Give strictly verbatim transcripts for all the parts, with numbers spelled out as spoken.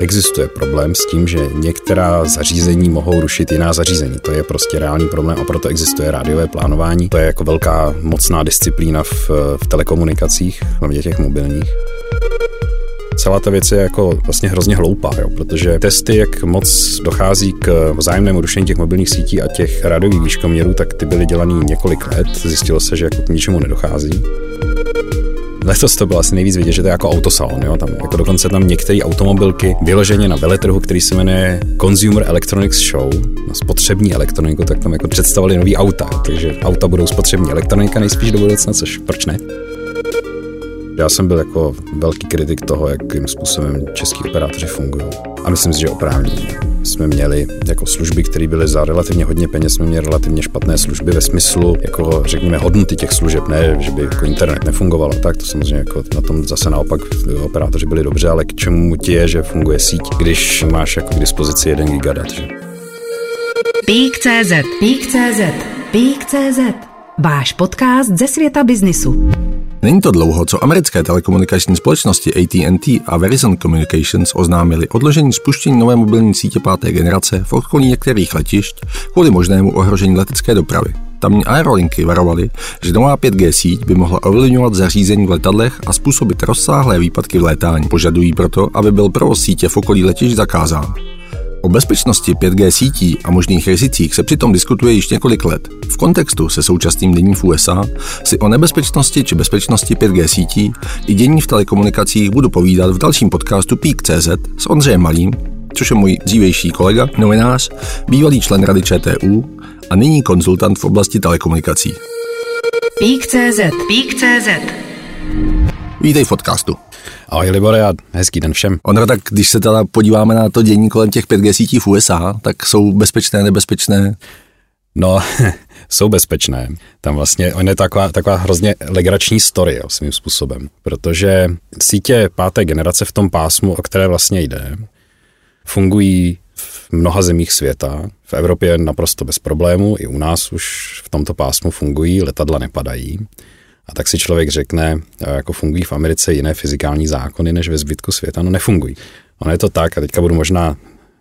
Existuje problém s tím, že některá zařízení mohou rušit jiná zařízení. To je prostě reálný problém a proto existuje rádiové plánování. To je jako velká mocná disciplína v, v telekomunikacích, hlavně těch mobilních. Celá ta věc je jako vlastně hrozně hloupá, jo, protože testy, jak moc dochází k vzájemnému rušení těch mobilních sítí a těch rádiových výškoměrů, tak ty byly dělaný několik let. Zjistilo se, že jako k ničemu nedochází. Letos to bylo asi nejvíc vidět, že to je jako autosalon, jo? Tam, jako dokonce tam některé automobilky vyloženě na veletrhu, který se jmenuje Consumer Electronics Show, na spotřební elektroniku, tak tam jako představili nový auta, takže auta budou spotřební elektronika nejspíš do budoucna, což proč ne? Já jsem byl jako velký kritik toho, jakým způsobem český operátoři fungují. A myslím si, že oprávněně. Jsme měli jako služby, které byly za relativně hodně peněz, jsme měli relativně špatné služby ve smyslu, jako řekněme, hodnoty těch služeb, ne, že by jako internet nefungoval, tak to samozřejmě jako na tom zase naopak operátoři byli dobře, ale k čemu ti je, že funguje síť, když máš jako k dispozici jeden gigadat, že? Peak tečka cz Peak tečka cz Peak tečka cz Váš podcast ze světa biznisu. Není to dlouho, co americké telekomunikační společnosti A T and T a Verizon Communications oznámili odložení spuštění nové mobilní sítě páté generace v okolí některých letišť kvůli možnému ohrožení letecké dopravy. Tamní aerolinky varovaly, že nová pět gé síť by mohla ovlivňovat zařízení v letadlech a způsobit rozsáhlé výpadky v létání. Požadují proto, aby byl provoz sítě v okolí letišť zakázán. O bezpečnosti pět gé sítí a možných rizicích se přitom diskutuje již několik let. V kontextu se současným děním v U S A si o nebezpečnosti či bezpečnosti pět gé sítí i dění v telekomunikacích budu povídat v dalším podcastu Peak tečka cz s Ondřejem Malým, což je můj dřívější kolega, novinář, bývalý člen rady ČTÚ a nyní konzultant v oblasti telekomunikací. Peak tečka cz Peak tečka cz Vítej v podcastu. Ahoj Libor, a hezký den všem. Ono tak, když se teda podíváme na to dění kolem těch pět gé sítí v U S A, tak jsou bezpečné, nebezpečné? No, jsou bezpečné. Tam vlastně, ono je taková, taková hrozně legrační story, jo, svým způsobem. Protože sítě páté generace v tom pásmu, o které vlastně jde, fungují v mnoha zemích světa. V Evropě naprosto bez problému, i u nás už v tomto pásmu fungují, letadla nepadají. A tak si člověk řekne, jako fungují v Americe jiné fyzikální zákony, než ve zbytku světa, no nefungují. Ono je to tak, a teďka budu možná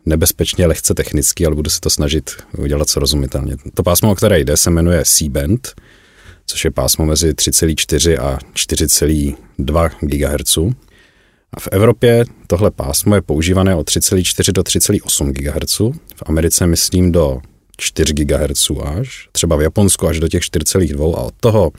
nebezpečně lehce technický, ale budu se to snažit udělat srozumitelně. To pásmo, o které jde, se jmenuje C-Band, což je pásmo mezi tři celá čtyři a čtyři celá dva gigahertz. A v Evropě tohle pásmo je používané od tři celá čtyři do tři celá osm gigahertz, v Americe myslím do čtyři gigahertz až, třeba v Japonsku až do těch čtyři celá dva a od toho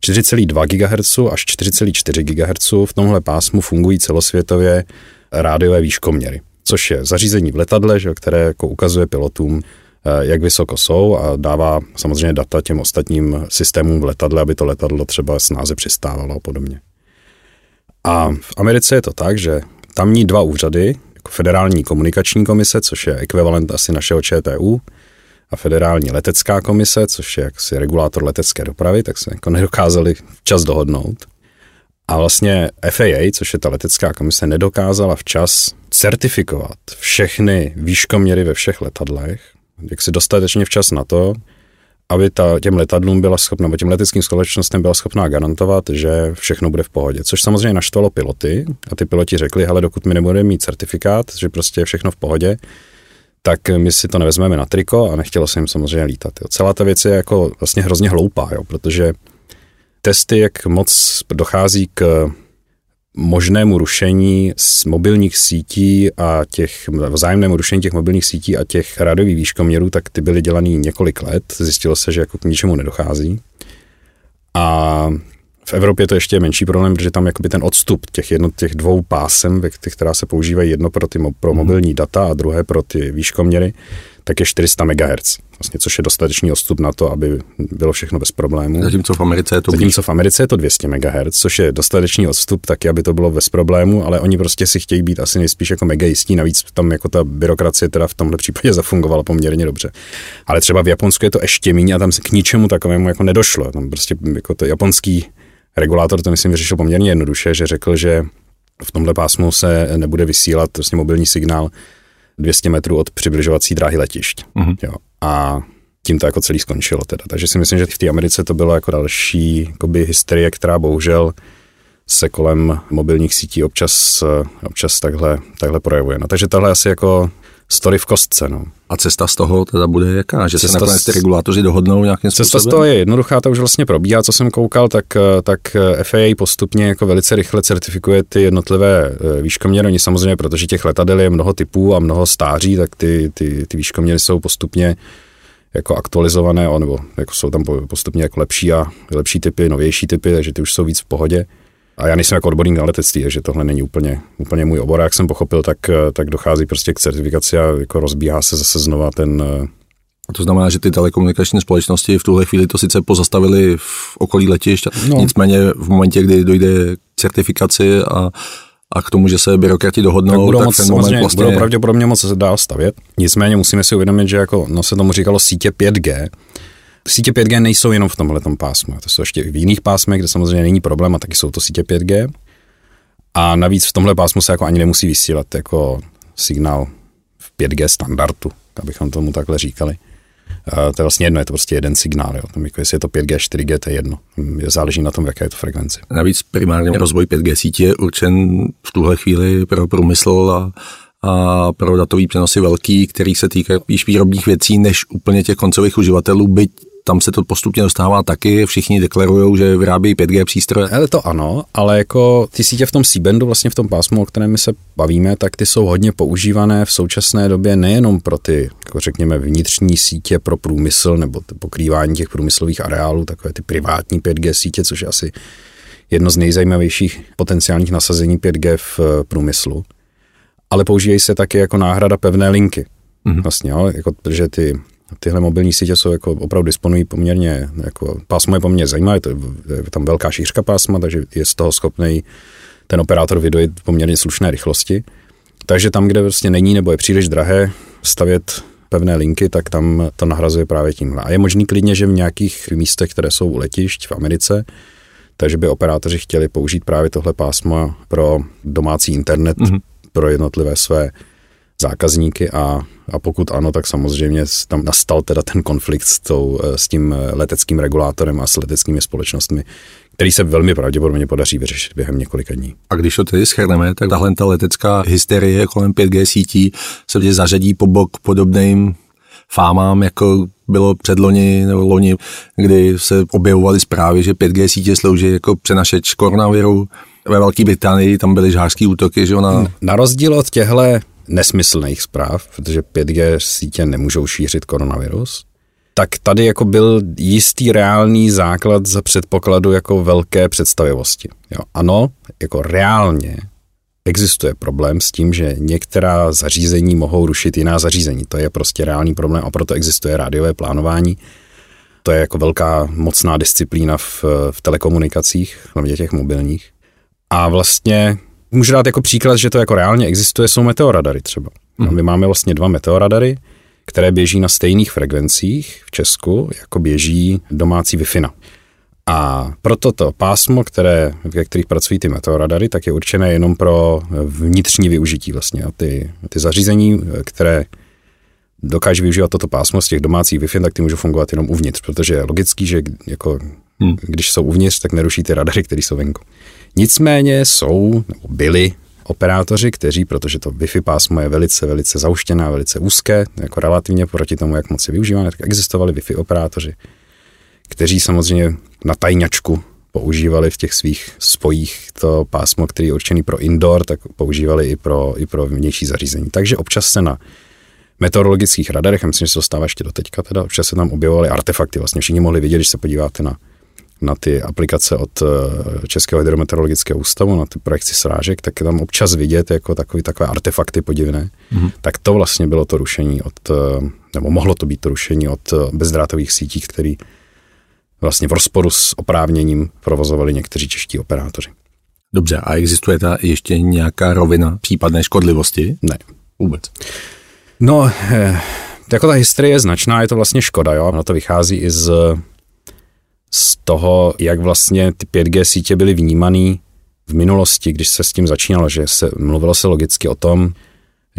čtyři celá dva gigahertz až čtyři celá čtyři gigahertz v tomhle pásmu fungují celosvětově rádiové výškoměry, což je zařízení v letadle, které jako ukazuje pilotům, jak vysoko jsou a dává samozřejmě data těm ostatním systémům v letadle, aby to letadlo třeba snáze přistávalo a podobně. A v Americe je to tak, že tamní dva úřady, jako Federální komunikační komise, což je ekvivalent asi našeho ČTÚ, a Federální letecká komise, což je jaksi regulátor letecké dopravy, tak se jako nedokázali včas dohodnout. A vlastně F A A, což je ta letecká komise, nedokázala včas certifikovat všechny výškoměry ve všech letadlech, jak si dostatečně včas na to, aby ta, těm letadlům byla schopna, nebo těm leteckým společnostem byla schopná garantovat, že všechno bude v pohodě. Což samozřejmě naštvalo piloty a ty piloti řekli, hele, dokud my nebudeme mít certifikát, že prostě je všechno v pohodě, tak my si to nevezmeme na triko a nechtělo se jim samozřejmě lítat. Jo. Celá ta věc je jako vlastně hrozně hloupá, jo, protože testy, jak moc dochází k možnému rušení z mobilních sítí a těch, vzájemnému rušení těch mobilních sítí a těch rádiových výškoměrů, tak ty byly dělaný několik let. Zjistilo se, že jako k ničemu nedochází. A v Evropě to ještě je menší problém, protože tam jakoby ten odstup těch, jedno, těch dvou pásem, která se používají jedno pro, ty, pro mobilní data a druhé pro ty výškoměry, tak je čtyři sta megahertz, vlastně, což je dostatečný odstup na to, aby bylo všechno bez problémů. Zatímco v Americe je to, Zatímco v Americe je to dvě stě megahertz, což je dostatečný odstup taky, aby to bylo bez problému, ale oni prostě si chtějí být asi nejspíš jako mega jistí, navíc tam jako ta byrokracie teda v tomhle případě zafungovala poměrně dobře. Ale třeba v Japonsku je to ještě míň a tam se k ničemu takovému jako nedošlo. Tam prostě jako to japonský regulátor to, myslím, vyřešil poměrně jednoduše, že řekl, že v tomhle pásmu se nebude vysílat vlastně mobilní signál dvě stě metrů od přibližovací dráhy letišť. Mm-hmm. Jo. A tím to jako celý skončilo teda. Takže si myslím, že v té Americe to bylo jako další jakoby hysterie, která bohužel se kolem mobilních sítí občas, občas takhle, takhle projevuje. No, takže tohle asi jako story v kostce. No. A cesta z toho teda bude jaká? Že cesta se nakonec ty regulátoři dohodnou nějakým způsobem? Cesta z toho je jednoduchá, ta už vlastně probíhá, co jsem koukal, tak, tak F A A postupně jako velice rychle certifikuje ty jednotlivé výškoměry. Oni samozřejmě, protože těch letadel je mnoho typů a mnoho stáří, tak ty, ty, ty výškoměry jsou postupně jako aktualizované, nebo jako jsou tam postupně jako lepší a lepší typy, novější typy, takže ty už jsou víc v pohodě. A já nejsem jako odborník na letectví, takže tohle není úplně, úplně můj obor. Jak jsem pochopil, tak, tak dochází prostě k certifikaci a jako rozbíhá se zase znova ten... A to znamená, že ty telekomunikační společnosti v tuhle chvíli to sice pozastavili v okolí letišť, no. Nicméně v momentě, kdy dojde k certifikaci a, a k tomu, že se byrokrati dohodnou, tak budou, tak moc, ten moment vlastně... budou pravděpodobně moc dál stavět. Nicméně musíme si uvědomit, že jako, no, se tomu říkalo sítě pět G, sítě pět G nejsou jenom v tomhletom pásmu, to jsou ještě i v jiných pásmech, kde samozřejmě není problém a taky jsou to sítě pět G. A navíc v tomhle pásmu se jako ani nemusí vysílat jako signál v pět G standardu, abychom tomu takhle říkali. Uh, to je vlastně jedno, je to prostě jeden signál, jo. Tam jako jestli je to pět G, čtyři G, to je jedno. Záleží na tom, jaká je to frekvence. Navíc primárně rozvoj pět G sítě je určen v tuhle chvíli pro průmysl a a pro datový přenosy velký, který se týká spíš výrobních věcí, než úplně těch koncových uživatelů, byť tam se to postupně dostává taky, všichni deklarujou, že vyrábějí pět G přístroje. Ale to ano, ale jako ty sítě v tom C-Bandu, vlastně v tom pásmu, o kterém my se bavíme, tak ty jsou hodně používané v současné době nejenom pro ty, jako řekněme, vnitřní sítě pro průmysl nebo pokrývání těch průmyslových areálů, takové ty privátní pět G sítě, což je asi jedno z nejzajímavějších potenciálních nasazení pět G v průmyslu. Ale používají se taky jako náhrada pevné linky. Mm-hmm. Vlastně, jo, jako, protože ty, tyhle mobilní sítě jsou jako opravdu disponují poměrně, jako, pásmo je poměrně zajímavé, to je, je tam velká šířka pásma, takže je z toho schopný ten operátor vydojit poměrně slušné rychlosti. Takže tam, kde vlastně není nebo je příliš drahé stavět pevné linky, tak tam to nahrazuje právě tímhle. A je možný klidně, že v nějakých místech, které jsou u letišť v Americe, takže by operátoři chtěli použít právě tohle pásmo pro domácí internet, mm-hmm. pro jednotlivé své zákazníky a, a pokud ano, tak samozřejmě tam nastal teda ten konflikt s, tou, s tím leteckým regulátorem a s leteckými společnostmi, který se velmi pravděpodobně podaří vyřešit během několika dní. A když to tedy shrneme, tak tahle ta letecká hysterie kolem pět G sítí se vždy zařadí po bok podobným fámám, jako bylo předloni nebo loni, kdy se objevovaly zprávy, že pět G sítě slouží jako přenašeč koronaviru. Ve Velké Británii tam byly žhářský útoky, že ona... Na rozdíl od těchto nesmyslných zpráv, protože pět G sítě nemůžou šířit koronavirus, tak tady jako byl jistý reálný základ za předpokladu jako velké představivosti. Jo, ano, jako reálně existuje problém s tím, že některá zařízení mohou rušit jiná zařízení. To je prostě reálný problém a proto existuje rádiové plánování. To je jako velká mocná disciplína v, v telekomunikacích, hlavně těch mobilních. A vlastně můžu dát jako příklad, že to jako reálně existuje, jsou meteoradary třeba. No, my máme vlastně dva meteoradary, které běží na stejných frekvencích v Česku, jako běží domácí Wi-Fi. A proto to pásmo, které, ve kterých pracují ty meteoradary, tak je určené jenom pro vnitřní využití vlastně. A ty, ty zařízení, které dokáží využívat toto pásmo z těch domácích Wi-Fi, tak ty můžou fungovat jenom uvnitř, protože je logický, že jako, hmm. když jsou uvnitř, tak neruší ty radary, které jsou venku. Nicméně jsou, nebo byli operátoři, kteří, protože to Wi-Fi pásmo je velice, velice zauštěné, velice úzké, jako relativně proti tomu, jak moc je využíváno, tak existovali Wi-Fi operátoři, kteří samozřejmě na tajňačku používali v těch svých spojích to pásmo, který je určený pro indoor, tak používali i pro, i pro vnější zařízení. Takže občas se na meteorologických radarech, a myslím, že se to stává ještě do teďka, teda občas se tam objevovaly artefakty, vlastně všichni mohli vidět, když se podíváte na na ty aplikace od Českého hydrometeorologického ústavu, na ty projekci srážek, tak je tam občas vidět jako takový, takové artefakty podivné. Mm-hmm. Tak to vlastně bylo to rušení od, nebo mohlo to být to rušení od bezdrátových sítí, které vlastně v rozporu s oprávněním provozovali někteří čeští operátoři. Dobře, a existuje ta ještě nějaká rovina případné škodlivosti? Ne. Vůbec. No, jako ta hysterie je značná, je to vlastně škoda, jo, ono to vychází i z z toho, jak vlastně ty pět G sítě byly vnímaný v minulosti, když se s tím začínalo, že se mluvilo se logicky o tom,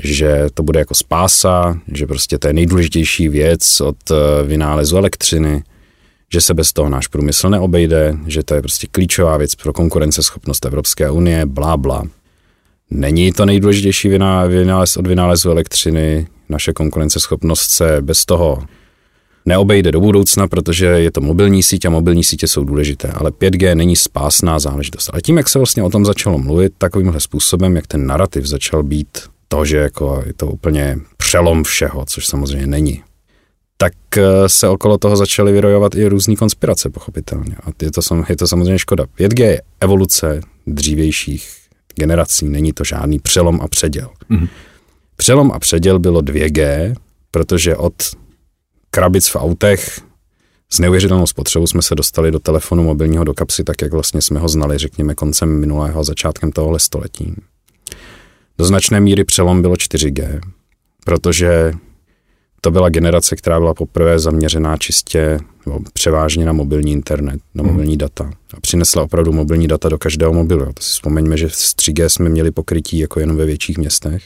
že to bude jako spása, že prostě to je nejdůležitější věc od vynálezu elektřiny, že se bez toho náš průmysl neobejde, že to je prostě klíčová věc pro konkurenceschopnost Evropské unie, blá, blá. Není to nejdůležitější vynález od vynálezu elektřiny, naše konkurenceschopnost se bez toho neobejde do budoucna, protože je to mobilní síť a mobilní sítě jsou důležité, ale pět G není spásná záležitost. A tím, jak se vlastně o tom začalo mluvit takovýmhle způsobem, jak ten narrativ začal být to, že jako je to úplně přelom všeho, což samozřejmě není, tak se okolo toho začaly vyrojovat i různý konspirace, pochopitelně. A je to, je to samozřejmě škoda. pět G je evoluce dřívějších generací, není to žádný přelom a předěl. Mm-hmm. Přelom a předěl bylo dvě G, protože od krabic v autech s neuvěřitelnou spotřebou jsme se dostali do telefonu mobilního do kapsy, tak jak vlastně jsme ho znali, řekněme, koncem minulého a začátkem tohohle století. Do značné míry přelom bylo čtyři G, protože to byla generace, která byla poprvé zaměřená čistě, nebo převážně na mobilní internet, na mobilní hmm. data. A přinesla opravdu mobilní data do každého mobilu. To si vzpomeňme, že z tři G jsme měli pokrytí jako jenom ve větších městech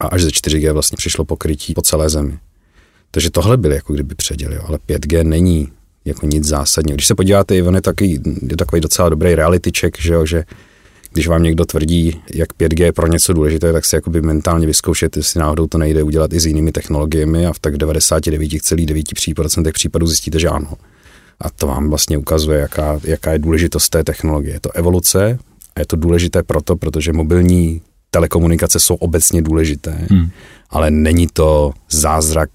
a až ze čtyři G vlastně přišlo pokrytí po celé zemi. Takže tohle byly jako kdyby předěly, ale pět G není jako nic zásadního. Když se podíváte, on je takový, je takový docela dobrý reality check, že jo, že když vám někdo tvrdí, jak pět G je pro něco důležité, tak si jakoby mentálně vyzkoušet, jestli náhodou to nejde udělat i s jinými technologiemi a v tak devadesát devět celá devět procent případů zjistíte, že ano. A to vám vlastně ukazuje, jaká, jaká je důležitost té technologie. Je to evoluce a je to důležité proto, protože mobilní telekomunikace jsou obecně důležité, hmm. ale není to zázrak,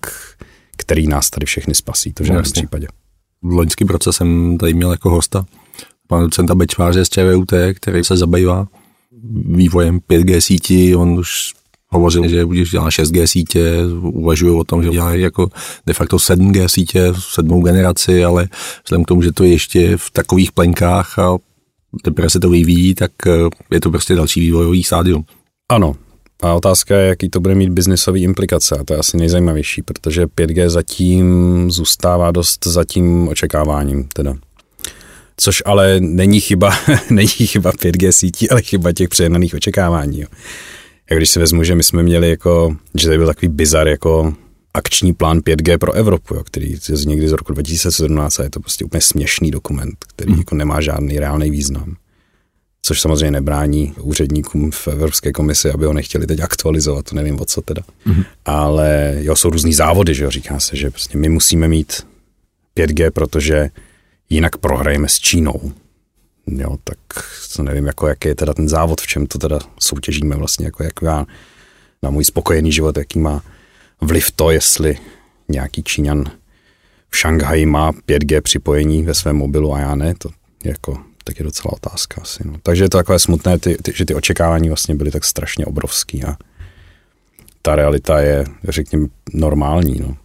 který nás tady všechny spasí, to v žádném případě. V loňský proces jsem tady měl jako hosta pana docenta Bečváře z ČVUT, který se zabývá vývojem pět G sítí. On už hovořil, že když dělá šest G sítě, uvažuje o tom, že dělá jako de facto sedm G sítě, sedmou generaci, ale vzhledem k tomu, že to ještě v takových plenkách a teprve se to vyvíjí, tak je to prostě další vývojový stádium. Ano. A otázka je, jaký to bude mít biznisový implikace. A to je asi nejzajímavější, protože pět G zatím zůstává dost za tím očekáváním. Teda. Což ale není chyba, není chyba pět G sítí, ale chyba těch přehnaných očekávání. Jo. Jak když si vezmu, že my jsme měli, jako, že tady byl takový bizar jako akční plán pět G pro Evropu, jo, který je z někdy z roku dva tisíce sedmnáct a je to prostě úplně směšný dokument, který mm. jako nemá žádný reálný význam. Což samozřejmě nebrání úředníkům v Evropské komisi, aby ho nechtěli teď aktualizovat, to nevím o co teda. Mm-hmm. Ale jo, jsou různý závody, že jo, říká se, že prostě my musíme mít pět G, protože jinak prohrajeme s Čínou. Jo, tak to nevím, jako, jaký je teda ten závod, v čem to teda soutěžíme vlastně, jako jak já na můj spokojený život, jaký má vliv to, jestli nějaký Číňan v Šanghaji má pět G připojení ve svém mobilu a já ne, to jako... tak je docela otázka asi. No. Takže je to takové smutné, ty, ty, že ty očekávání vlastně byly tak strašně obrovský a ta realita je, řekněme, normální. No.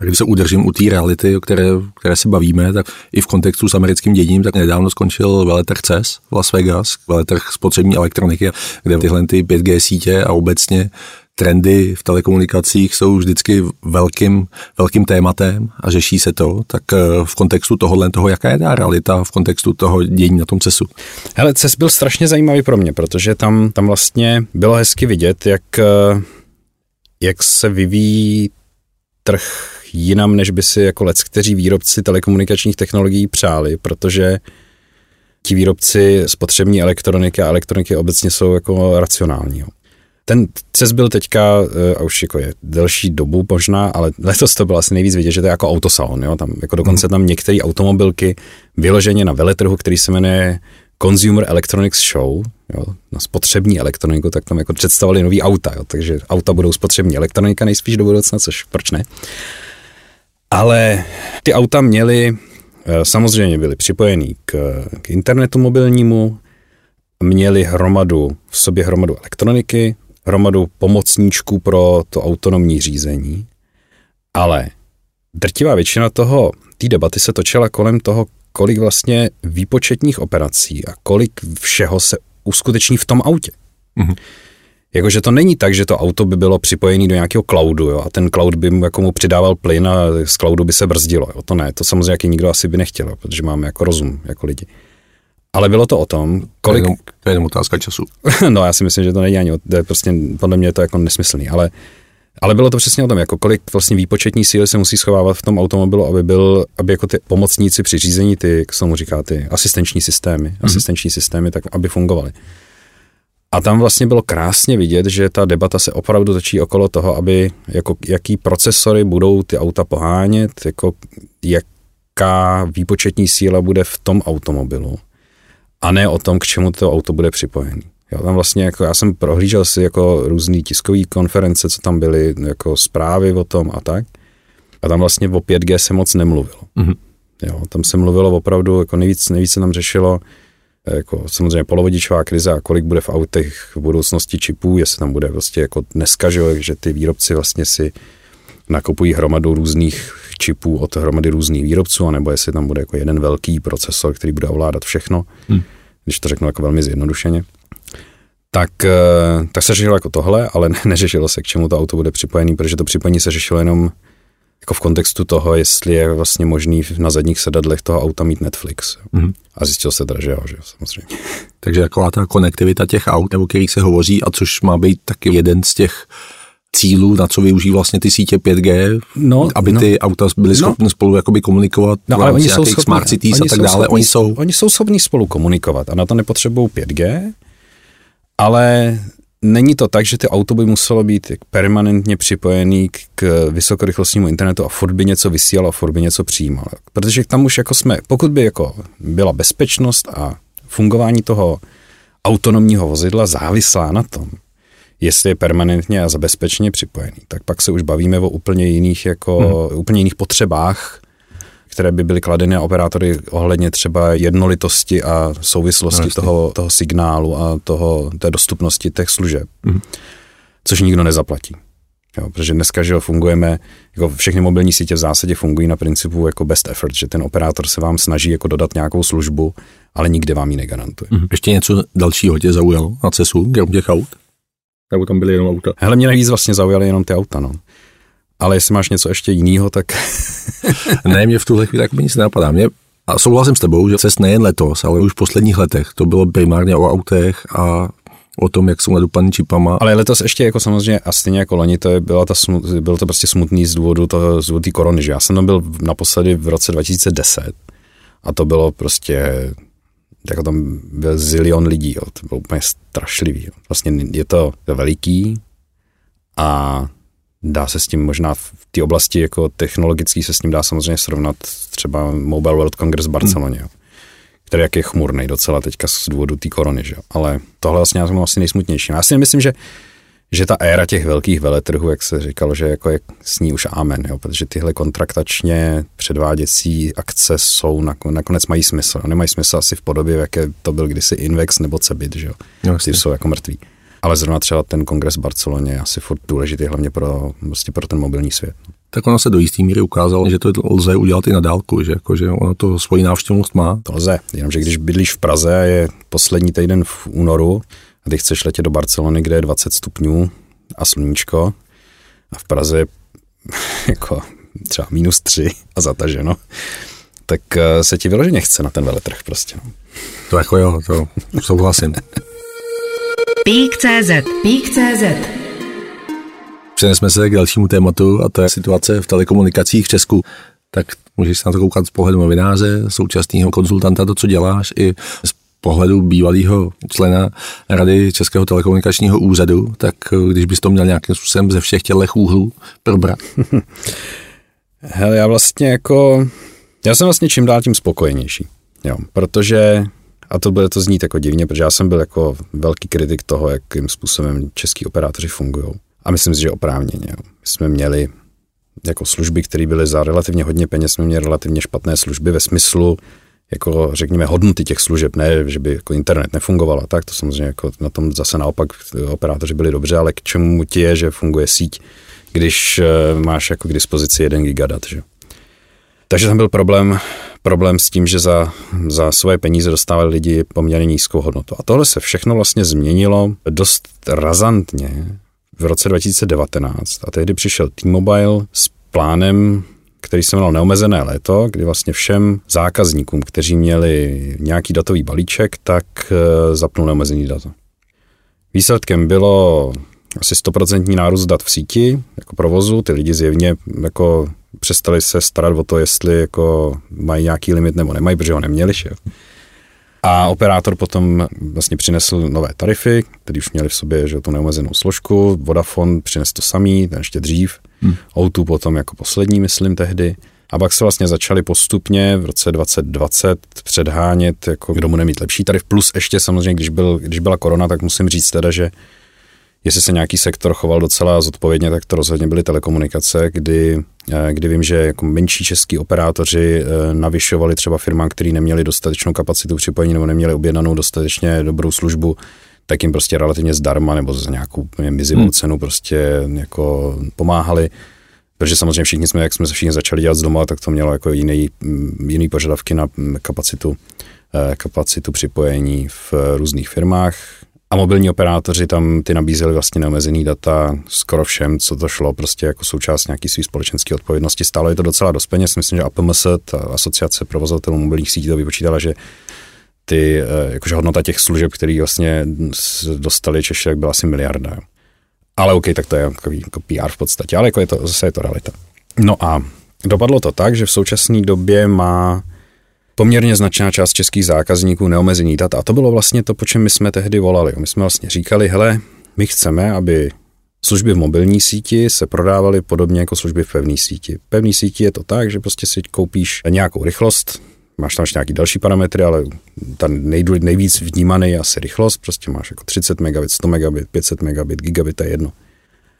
A když se udržím u té reality, o které, které se bavíme, tak i v kontextu s americkým děním, tak nedávno skončil veletrh C E S v Las Vegas, veletrh spotřební elektroniky, kde tyhle ty pět G sítě a obecně trendy v telekomunikacích jsou vždycky velkým, velkým tématem a řeší se to, tak v kontextu tohohle, toho, jaká je ta realita v kontextu toho dění na tom C E S u. Hele, C E S byl strašně zajímavý pro mě, protože tam, tam vlastně bylo hezky vidět, jak, jak se vyvíjí trh jinam, než by si jako leckteří výrobci telekomunikačních technologií přáli, protože ti výrobci spotřební elektroniky a elektroniky obecně jsou jako racionální. Ten C E S byl teďka, a už jako je delší dobu možná, ale letos to bylo asi nejvíc vidět, že to je jako autosalon, jo? Tam, jako dokonce tam některé automobilky vyloženě na veletrhu, který se jmenuje Consumer Electronics Show, jo? Na spotřební elektroniku, tak tam jako představovali nový auta, jo? Takže auta budou spotřební elektronika nejspíš do budoucna, což proč ne. Ale ty auta měly, samozřejmě byly připojený k, k internetu mobilnímu, měly hromadu, v sobě hromadu elektroniky, hromadu pomocníčků pro to autonomní řízení, ale drtivá většina toho, té debaty se točila kolem toho, kolik vlastně výpočetních operací a kolik všeho se uskuteční v tom autě. Mhm. Jakože to není tak, že to auto by bylo připojené do nějakého cloudu, jo, a ten cloud by mu, jako mu přidával plyn a z cloudu by se brzdilo. Jo. To ne, to samozřejmě jaký nikdo asi by nechtěl, jo, protože máme jako rozum, jako lidi. Ale bylo to o tom, kolik... To je jenom, to je jenom otázka času. No já si myslím, že to není ani... Prostě podle mě je to jako nesmyslný, ale Ale bylo to přesně o tom, jako kolik vlastně výpočetní síly se musí schovávat v tom automobilu, aby byl, aby jako ty pomocníci při řízení, ty, jak se mu říká, ty asistenční systémy, mm-hmm. asistenční systémy, tak aby fungovaly. A tam vlastně bylo krásně vidět, že ta debata se opravdu točí okolo toho, aby jako jaký procesory budou ty auta pohánět, jako jaká výpočetní síla bude v tom automobilu, a ne o tom, k čemu to auto bude připojené. Jo, tam vlastně jako já jsem prohlížel si jako různý tiskový konference, co tam byly, jako zprávy o tom a tak. A tam vlastně o pět G se moc nemluvilo. Mm-hmm. Jo, tam se mluvilo opravdu, jako nejvíc, nejvíc se tam řešilo, jako samozřejmě polovodičová krize a kolik bude v autech v budoucnosti čipů, jestli tam bude vlastně jako dneska, že ty výrobci vlastně si nakupují hromadu různých čipů od hromady různých výrobců, anebo jestli tam bude jako jeden velký procesor, který bude ovládat všechno, hmm. když to řeknu jako velmi zjednodušeně. Tak, tak se řešilo jako tohle, ale ne, neřešilo se, k čemu to auto bude připojené, protože to připojení se řešilo jenom jako v kontextu toho, jestli je vlastně možný na zadních sedadlech toho auta mít Netflix. Mm-hmm. A zjistilo se teda, že jo, že jo, samozřejmě. Takže taková ta konektivita těch aut, o kterých se hovoří, a což má být taky jeden z těch cílů, na co využijí vlastně ty sítě pět G, no, aby no, ty auta byly schopny no, spolu jakoby komunikovat, no, ale oni jsou schopni, smart cities a tak dále. Schopni, oni, jsou... oni jsou schopni spolu komunikovat a na to nepotřebují pět G, ale... Není to tak, že ty auto by muselo být permanentně připojený k vysokorychlostnímu internetu a furt by něco vysílalo a furt by něco přijímalo. Protože tam už jako jsme, pokud by jako byla bezpečnost a fungování toho autonomního vozidla závislá na tom, jestli je permanentně a zabezpečně připojený, tak pak se už bavíme o úplně jiných, jako, hmm. úplně jiných potřebách, které by byly kladeny na operátory ohledně třeba jednolitosti a souvislosti no, toho, toho signálu a toho, té dostupnosti těch služeb, mm-hmm. což nikdo nezaplatí. Jo, protože dneska že fungujeme, jako všechny mobilní sítě v zásadě fungují na principu jako best effort, že ten operátor se vám snaží jako dodat nějakou službu, ale nikde vám ji negarantuje. Mm-hmm. Ještě něco dalšího tě zaujalo na cestu, kde těch aut? Nebo tam byly jenom auta? Hele, mě nejvíc vlastně zaujaly jenom ty auta, no. Ale jestli máš něco ještě jiného, tak... Ne, mě v tuhle chvíli tak nic nenapadá. Mě, a souhlasím s tebou, že cest nejen letos, ale už v posledních letech to bylo primárně o autech a o tom, jak jsou nadupaný čipama. Ale letos ještě jako samozřejmě a stejně jako loni, to je byla ta smut, bylo to prostě smutný z důvodu toho, z důvodu té korony, že já jsem tam byl naposledy v roce dva tisíce deset a to bylo prostě, jako tam byl zilion lidí, jo, to bylo úplně strašlivý. Jo. Vlastně je to veliký a dá se s tím možná v té oblasti jako technologický se s tím dá samozřejmě srovnat třeba Mobile World Congress v Barceloně, jo, který jak je chmurnej docela teďka z důvodu té korony, že jo. Ale tohle vlastně já jsem asi nejsmutnější. Já si myslím, že, že ta éra těch velkých veletrhů, jak se říkalo, že jako je s ní už amen, jo, protože tyhle kontraktačně předváděcí akce jsou, nakonec mají smysl. Oni mají smysl asi v podobě, jaké to byl kdysi Invex nebo Cebit, že jo. No, ty jsou jako mrtví. Ale zrovna třeba ten kongres v Barceloně je asi furt důležitý, hlavně pro, vlastně pro ten mobilní svět. Tak ono se do jistý míry ukázalo, že to lze udělat i na dálku, že, jako, že ono to svoji návštěvnost má. To lze, jenomže když bydlíš v Praze a je poslední týden v únoru a ty chceš letět do Barcelony, kde je dvacet stupňů a sluníčko a v Praze je jako třeba minus tři a zataženo, tak se ti vyloženě chce na ten veletrh prostě. To jako jo, to souhlasím. Peak tečka cé zet Peak tečka cé zet Přenesme se k dalšímu tématu a to je situace v telekomunikacích v Česku. Tak můžeš se na to koukat z pohledu novináře, současného konzultanta, to, co děláš, i z pohledu bývalého člena Rady Českého telekomunikačního úřadu, tak když bys to měl nějakým způsobem ze všech těchto úhlů probrat. Hele, já vlastně jako, já jsem vlastně čím dál tím spokojenější, jo, protože... A to bude to znít jako divně, protože já jsem byl jako velký kritik toho, jakým způsobem český operátoři fungují. A myslím si, že oprávněně. Jo. My jsme měli jako služby, které byly za relativně hodně peněz, jsme měli relativně špatné služby ve smyslu, jako řekněme, hodnoty těch služeb, ne, že by jako internet nefungoval a tak, to samozřejmě jako na tom zase naopak operátoři byli dobře, ale k čemu ti je, že funguje síť, když máš jako k dispozici jeden gigadat, že? Takže tam byl problém, problém s tím, že za, za svoje peníze dostávali lidi poměrně nízkou hodnotu. A tohle se všechno vlastně změnilo dost razantně v roce dva tisíce devatenáct. A tehdy přišel T-Mobile s plánem, který se jmenoval neomezené léto, kdy vlastně všem zákazníkům, kteří měli nějaký datový balíček, tak zapnul neomezený data. Výsledkem bylo asi sto procent nárůst dat v síti, jako provozu, ty lidi zjevně jako přestali se starat o to, jestli jako mají nějaký limit nebo nemají, protože ho neměli, že? A operátor potom vlastně přinesl nové tarify, které už měli v sobě, že tu neomezenou složku, Vodafone přinesl to samý, ten ještě dřív, hmm. O dva potom jako poslední, myslím, tehdy. A pak se vlastně začali postupně v roce dvacet dvacet předhánět, jako kdo bude mít lepší tarif, plus ještě samozřejmě, když, byl, když byla korona, tak musím říct teda, že jestli se nějaký sektor choval docela zodpovědně, tak to rozhodně byly telekomunikace, kdy, kdy vím, že jako menší český operátoři navyšovali třeba firmám, který neměli dostatečnou kapacitu připojení nebo neměli objednanou dostatečně dobrou službu, tak jim prostě relativně zdarma nebo za nějakou mizivou cenu prostě jako pomáhali. Protože samozřejmě všichni jsme, jak jsme se všichni začali dělat z doma, tak to mělo jako jiný, jiný požadavky na kapacitu, kapacitu připojení v různých firmách. A mobilní operátoři tam ty nabízeli vlastně neomezený data skoro všem, co to šlo, prostě jako součást nějaký své společenské odpovědnosti. Stálo je to docela dost peněz, myslím, že A P M S, ta asociace provozovatelů mobilních sítí, to vypočítala, že ty, jakože hodnota těch služeb, který vlastně dostali Češi, tak byla asi miliarda. Ale OK, tak to je jako P R v podstatě, ale jako je to, zase je to realita. No a dopadlo to tak, že v současné době má poměrně značná část českých zákazníků neomezený data. A to bylo vlastně to, po čem my jsme tehdy volali. My jsme vlastně říkali, hele, my chceme, aby služby v mobilní síti se prodávaly podobně jako služby v pevné síti. V pevné síti je to tak, že prostě si koupíš nějakou rychlost, máš tam ještě nějaký další parametry, ale ta nejvíc vnímaný je asi rychlost, prostě máš jako třicet megabit, sto megabit, pět set megabit, gigabit, to je jedno.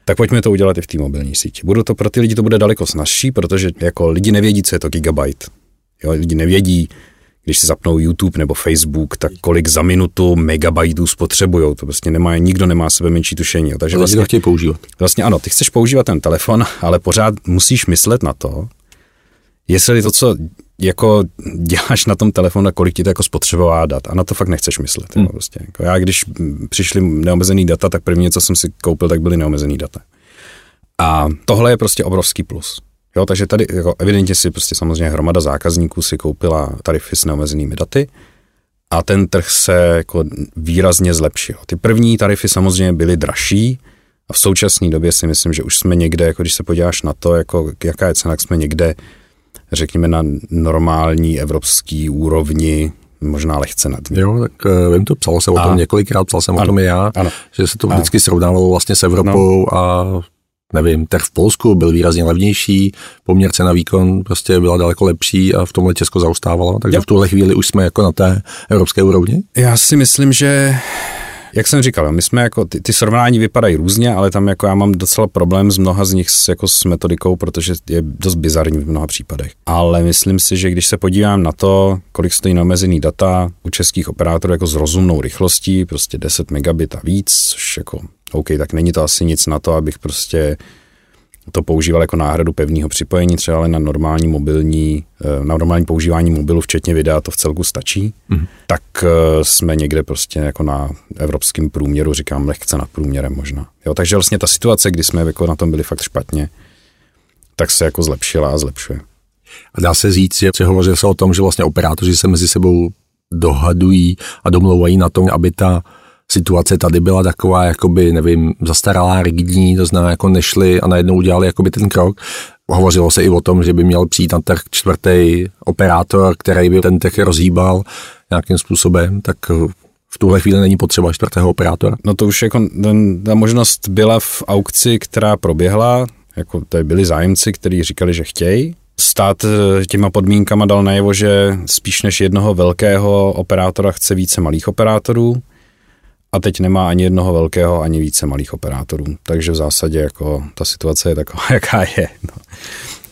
Tak pojďme to udělat i v té mobilní síti. Budu to, pro ty lidi to bude daleko snazší, protože jako lidi nevědí, co je to gigabyte. Jo, lidi nevědí, když si zapnou YouTube nebo Facebook, tak kolik za minutu megabajtů spotřebujou. To prostě nemá, nikdo nemá sebe menší tušení. Jo. Takže vlastně, chtějí používat. Vlastně ano, ty chceš používat ten telefon, ale pořád musíš myslet na to, jestli to, co jako děláš na tom telefonu, na kolik ti to jako spotřebová data. A na to fakt nechceš myslet. Hmm. Jo, prostě. Jako já, když přišly neomezený data, tak první, co jsem si koupil, tak byly neomezený data. A tohle je prostě obrovský plus. Jo, takže tady jako evidentně si prostě samozřejmě hromada zákazníků si koupila tarify s neomezenými daty a ten trh se jako výrazně zlepšil. Ty první tarify samozřejmě byly dražší a v současné době si myslím, že už jsme někde, jako když se podíváš na to, jako jaká je cena, jsme někde, řekněme, na normální evropský úrovni, možná lehce nad ní. Jo, tak vím to, psalo se o tom a, několikrát, psal jsem ano, o tom i já, ano, že se to vždycky srovnalo vlastně s Evropou no. a... Nevím, trh v Polsku byl výrazně levnější, poměr cena výkon prostě byla daleko lepší a v tomhle Česko zaostávalo, takže v tuhle chvíli už jsme jako na té evropské úrovni? Já si myslím, že, jak jsem říkal, my jsme jako, ty, ty srovnání vypadají různě, ale tam jako já mám docela problém s mnoha z nich s, jako s metodikou, protože je dost bizarní v mnoha případech. Ale myslím si, že když se podívám na to, kolik stojí neomezený data u českých operátorů jako s rozumnou rychlostí, prostě deset megabit a víc, což jako... OK, tak není to asi nic na to, abych prostě to používal jako náhradu pevného připojení, třeba ale na normální mobilní, na normální používání mobilu, včetně videa, to v celku stačí. Mm. Tak jsme někde prostě jako na evropském průměru, říkám lehce nad průměrem možná. Jo, takže vlastně ta situace, kdy jsme jako na tom byli fakt špatně, tak se jako zlepšila a zlepšuje. A dá se říct, že hovoří se o tom, že vlastně operátoři se mezi sebou dohadují a domlouvají na tom, aby ta situace tady byla taková, jakoby, nevím, zastaralá, rigidní, to znamená, jako nešli a najednou udělali jakoby ten krok. Hovořilo se i o tom, že by měl přijít na trh čtvrtý operátor, který by ten trh rozhýbal nějakým způsobem, tak v tuhle chvíli není potřeba čtvrtého operátora. No to už jako, ten, ta možnost byla v aukci, která proběhla, jako tady byli zájemci, kteří říkali, že chtějí. Stát těma podmínkama dal najevo, že spíš než jednoho velkého operátora chce více malých operátorů. A teď nemá ani jednoho velkého, ani více malých operátorů. Takže v zásadě jako ta situace je taková, jaká je. No.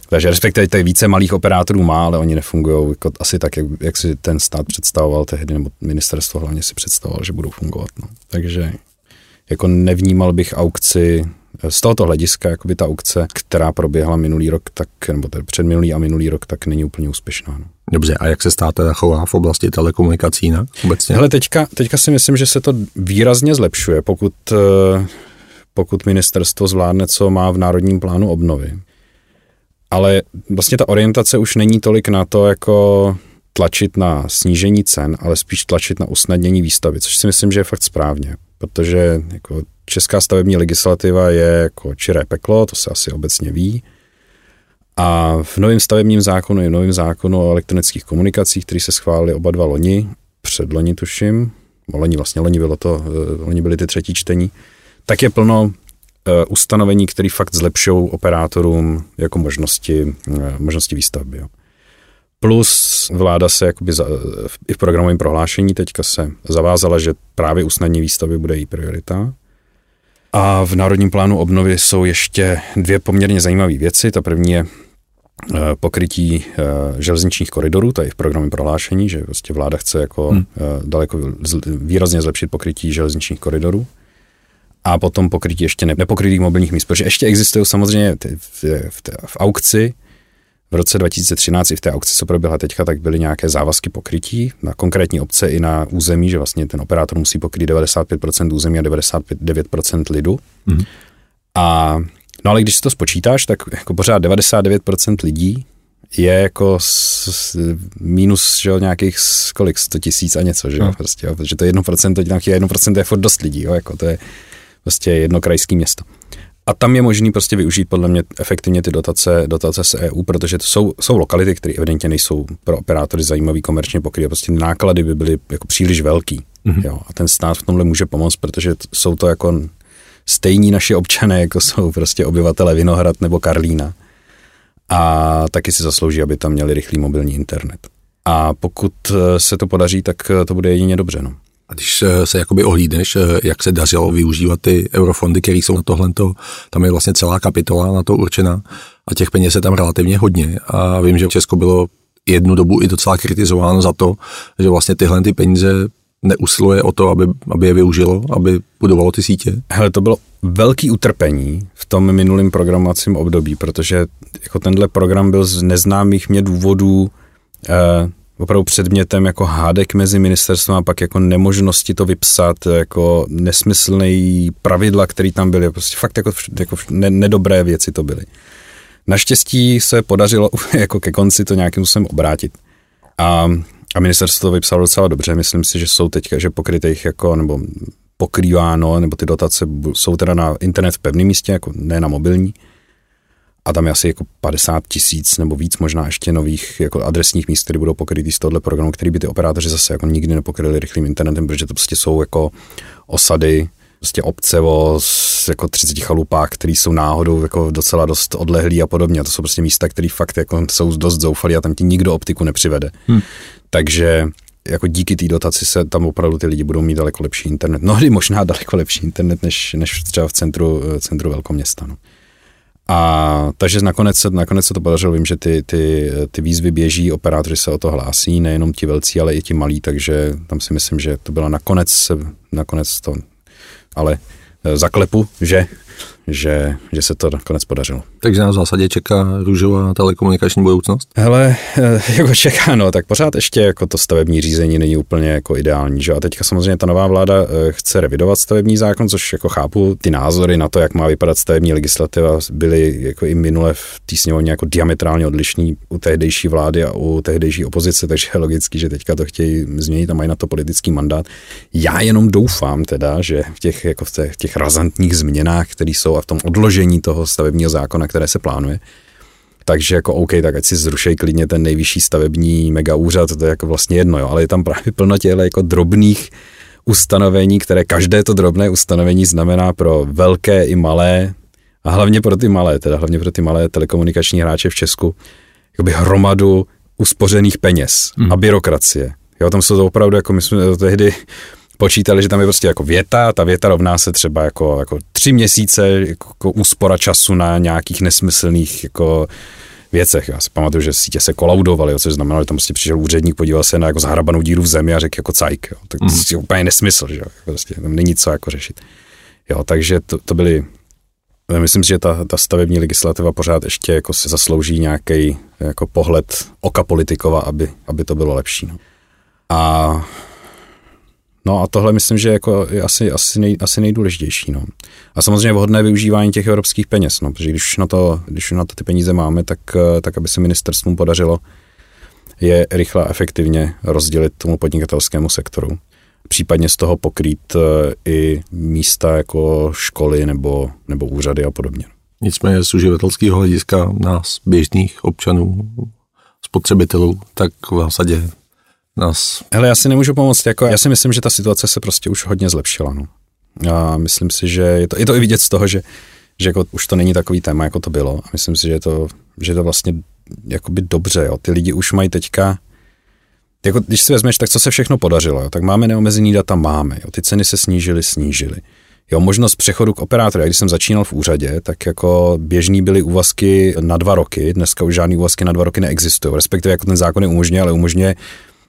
Takže respektive tady více malých operátorů má, ale oni nefungují jako asi tak, jak, jak si ten stát představoval tehdy, nebo ministerstvo hlavně si představoval, že budou fungovat. No. Takže jako nevnímal bych aukci z tohoto hlediska, jakoby ta aukce, která proběhla minulý rok, tak, nebo tedy předminulý a minulý rok, tak není úplně úspěšná. No. Dobře, a jak se stát teda chová v oblasti telekomunikací na obecně? Hele, teďka, teďka si myslím, že se to výrazně zlepšuje, pokud, pokud ministerstvo zvládne, co má v národním plánu obnovy. Ale vlastně ta orientace už není tolik na to, jako tlačit na snížení cen, ale spíš tlačit na usnadnění výstavby, což si myslím, že je fakt správně, protože jako česká stavební legislativa je jako čiré peklo, to se asi obecně ví. A v novém stavebním zákonu i v novém zákonu o elektronických komunikacích, který se schválili oba dva loni, předloni tuším, loni vlastně, loni bylo to, loni byly ty třetí čtení, tak je plno ustanovení, které fakt zlepšou operátorům jako možnosti, možnosti výstavby. Jo. Plus vláda se jakoby za, i v programovém prohlášení teďka se zavázala, že právě usnadnění výstavby bude její priorita. A v Národním plánu obnovy jsou ještě dvě poměrně zajímavé věci. Ta první je pokrytí železničních koridorů, to je v programovém prohlášení, že vlastně vláda chce jako hmm. daleko výrazně zlepšit pokrytí železničních koridorů. A potom pokrytí ještě nepokrytých mobilních míst, protože ještě existují samozřejmě v, v, v aukci. V roce dva tisíce třináct i v té aukci, co proběhla teďka, tak byly nějaké závazky pokrytí na konkrétní obce i na území, že vlastně ten operátor musí pokrýt devadesát pět procent území a devadesát devět procent lidu. Mm-hmm. A, no ale když si to spočítáš, tak jako pořád devadesát devět procent lidí je jako s, s, minus že, nějakých kolik, sto tisíc a něco, že jo, no. prostě, jo, protože to je jedno procento, to tam je jedno procento je furt dost lidí, jo, jako to je prostě jedno krajské město. A tam je možný prostě využít podle mě efektivně ty dotace, dotace z E U, protože to jsou, jsou lokality, které evidentně nejsou pro operátory zajímavý komerčně pokryt. Prostě náklady by byly jako příliš velký. Mm-hmm. Jo? A ten stát v tomhle může pomoct, protože t- jsou to jako stejní naši občané, jako jsou prostě obyvatele Vinohrad nebo Karlína. A taky si zaslouží, aby tam měli rychlý mobilní internet. A pokud se to podaří, tak to bude jedině dobře, no. A když se jakoby ohlídneš, jak se dařilo využívat ty eurofondy, které jsou na tohleto, tam je vlastně celá kapitola na to určena a těch peněz je tam relativně hodně. A vím, že Česko bylo jednu dobu i docela kritizováno za to, že vlastně tyhle ty peníze neusiluje o to, aby, aby je využilo, aby budovalo ty sítě. Hele, to bylo velký utrpení v tom minulém programovacím období, protože jako tenhle program byl z neznámých mě důvodů eh, opravdu předmětem jako hádek mezi ministerstvem a pak jako nemožnosti to vypsat, jako nesmyslný pravidla, které tam byly, prostě fakt jako, jako ne, nedobré věci to byly. Naštěstí se podařilo jako ke konci to nějakým způsobem obrátit. A, a ministerstvo to vypsalo docela dobře, myslím si, že jsou teďka, že pokrytých jako, nebo pokrýváno, nebo ty dotace jsou teda na internet v pevném místě, jako ne na mobilní. A tam je asi jako padesát tisíc nebo víc možná ještě nových jako adresních míst, které budou pokrytý z tohohle programu, který by ty operátoři zase jako nikdy nepokryli rychlým internetem, protože to prostě jsou jako osady, prostě obce o jako třiceti chalupách, které jsou náhodou jako docela dost odlehlý a podobně. A to jsou prostě místa, které fakt jako jsou dost zoufalí a tam ti nikdo optiku nepřivede. Hmm. Takže jako díky té dotaci se tam opravdu ty lidi budou mít daleko lepší internet. Mnohdy možná daleko lepší internet, než, než třeba v centru, centru velkoměsta, no. A takže nakonec se, nakonec se to podařilo, vím, že ty, ty, ty výzvy běží, operátoři se o to hlásí, nejenom ti velcí, ale i ti malí, takže tam si myslím, že to bylo nakonec, nakonec to, ale zaklepu, že, že, že se to nakonec podařilo. Takže nás v zásadě čeká růžová telekomunikační budoucnost? Hele, jako čeká, no, tak pořád ještě jako to stavební řízení není úplně jako ideální, že? A teďka samozřejmě ta nová vláda chce revidovat stavební zákon, což jako chápu, ty názory na to, jak má vypadat stavební legislativa, byly jako i minule v té sněmovně jako diametrálně odlišný u tehdejší vlády a u tehdejší opozice, takže je logický, že teďka to chtějí změnit a mají na to politický mandát. Já jenom doufám teda, že v těch, jako v těch, těch razantních změnách, které jsou a v tom odložení toho stavebního zákona, které se plánuje. Takže jako OK, tak ať si zrušej klidně ten nejvyšší stavební megaúřad, to je jako vlastně jedno, jo, ale je tam právě plno těchto jako drobných ustanovení, které každé to drobné ustanovení znamená pro velké i malé, a hlavně pro ty malé, teda hlavně pro ty malé telekomunikační hráče v Česku, jakoby hromadu uspořených peněz hmm. a byrokracie. Jo, tam jsou to opravdu, jako my jsme tehdy počítali, že tam je prostě jako věta, ta věta rovná se třeba jako, jako tři měsíce jako úspora času na nějakých nesmyslných jako věcech. Já si pamatuju, že sítě se kolaudovaly, což znamenalo, že tam prostě přišel úředník, podíval se na jako zahrabanou díru v zemi a řekl jako cajk. Jo. Tak to mm. je úplně nesmysl, že jo. Prostě tam není co jako řešit. Jo, takže to, to byly, myslím si, že ta, ta stavební legislativa pořád ještě jako se zaslouží nějaký jako pohled oka politikova, aby, aby to bylo lepší. No. A No a tohle myslím, že jako je asi, asi, nej, asi nejdůležitější. No. A samozřejmě vhodné využívání těch evropských peněz, no, protože když na to, když na to ty peníze máme, tak, tak aby se ministerstvům podařilo je rychle a efektivně rozdělit tomu podnikatelskému sektoru. případně z toho pokrýt i místa jako školy nebo, nebo úřady a podobně. Nicméně z uživatelského hlediska nás, běžných občanů, spotřebitelů, tak v zásadě nás... Hele, já si nemůžu pomoct, jako já si myslím, že ta situace se prostě už hodně zlepšila, no. A myslím si, že je to, je to i vidět z toho, že, že jako už to není takový téma, jako to bylo. A myslím si, že je to, že je to vlastně jakoby dobře, jo. Ty lidi už mají teďka, jako když si vezmeš, tak co se všechno podařilo, jo. Tak máme neomezený data, máme, jo. Ty ceny se snížily, snížily. Jo, možnost přechodu k operátoru. Já když jsem začínal v úřadě, tak jako běžný byly úvazky na dva roky, dneska už žádný úvazky na dva roky neexistují, respektive jako ten zákon je umožňuje, ale umožňuje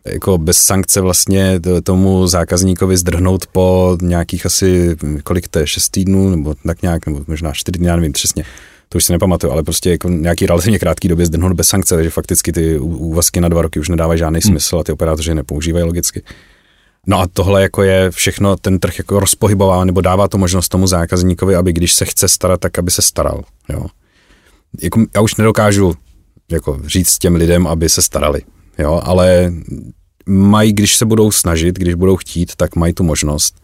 jako bez sankce vlastně tomu zákazníkovi zdrhnout po nějakých asi, kolik to je, šest týdnů, nebo tak nějak, nebo možná čtyři dny, já nevím přesně, to už si nepamatuju, ale prostě jako nějaký relativně krátký době zdrhnout bez sankce, takže fakticky ty úvazky na dva roky už nedávají žádný smysl a ty operátoři je nepoužívají logicky. No a tohle jako je všechno, ten trh jako rozpohybová, nebo dává to možnost tomu zákazníkovi, aby když se chce starat, tak aby se staral, jo. Jako, já už nedokážu jako říct těm lidem, aby se starali, jo, ale mají, když se budou snažit, když budou chtít, tak mají tu možnost,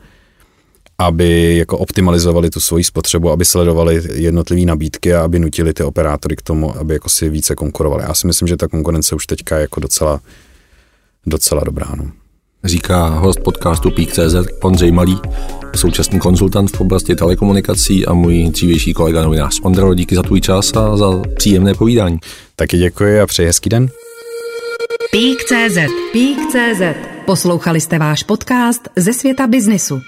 aby jako optimalizovali tu svoji spotřebu, aby sledovali jednotlivé nabídky a aby nutili ty operátory k tomu, aby jako si více konkurovali. Já si myslím, že ta konkurence už teďka je jako docela, docela dobrá, no. Říká host podcastu Peak tečka cé zet Ondřej Malý, současný konzultant v oblasti telekomunikací a můj dřívější kolega novinář. Ondro, díky za tvůj čas a za příjemné povídání. Taky děkuji a přeji hezký den. Peak tečka cé zet. Peak tečka cé zet. Poslouchali jste váš podcast ze světa biznisu.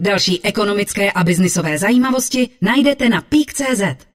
Další ekonomické a biznisové zajímavosti najdete na Peak tečka cé zet.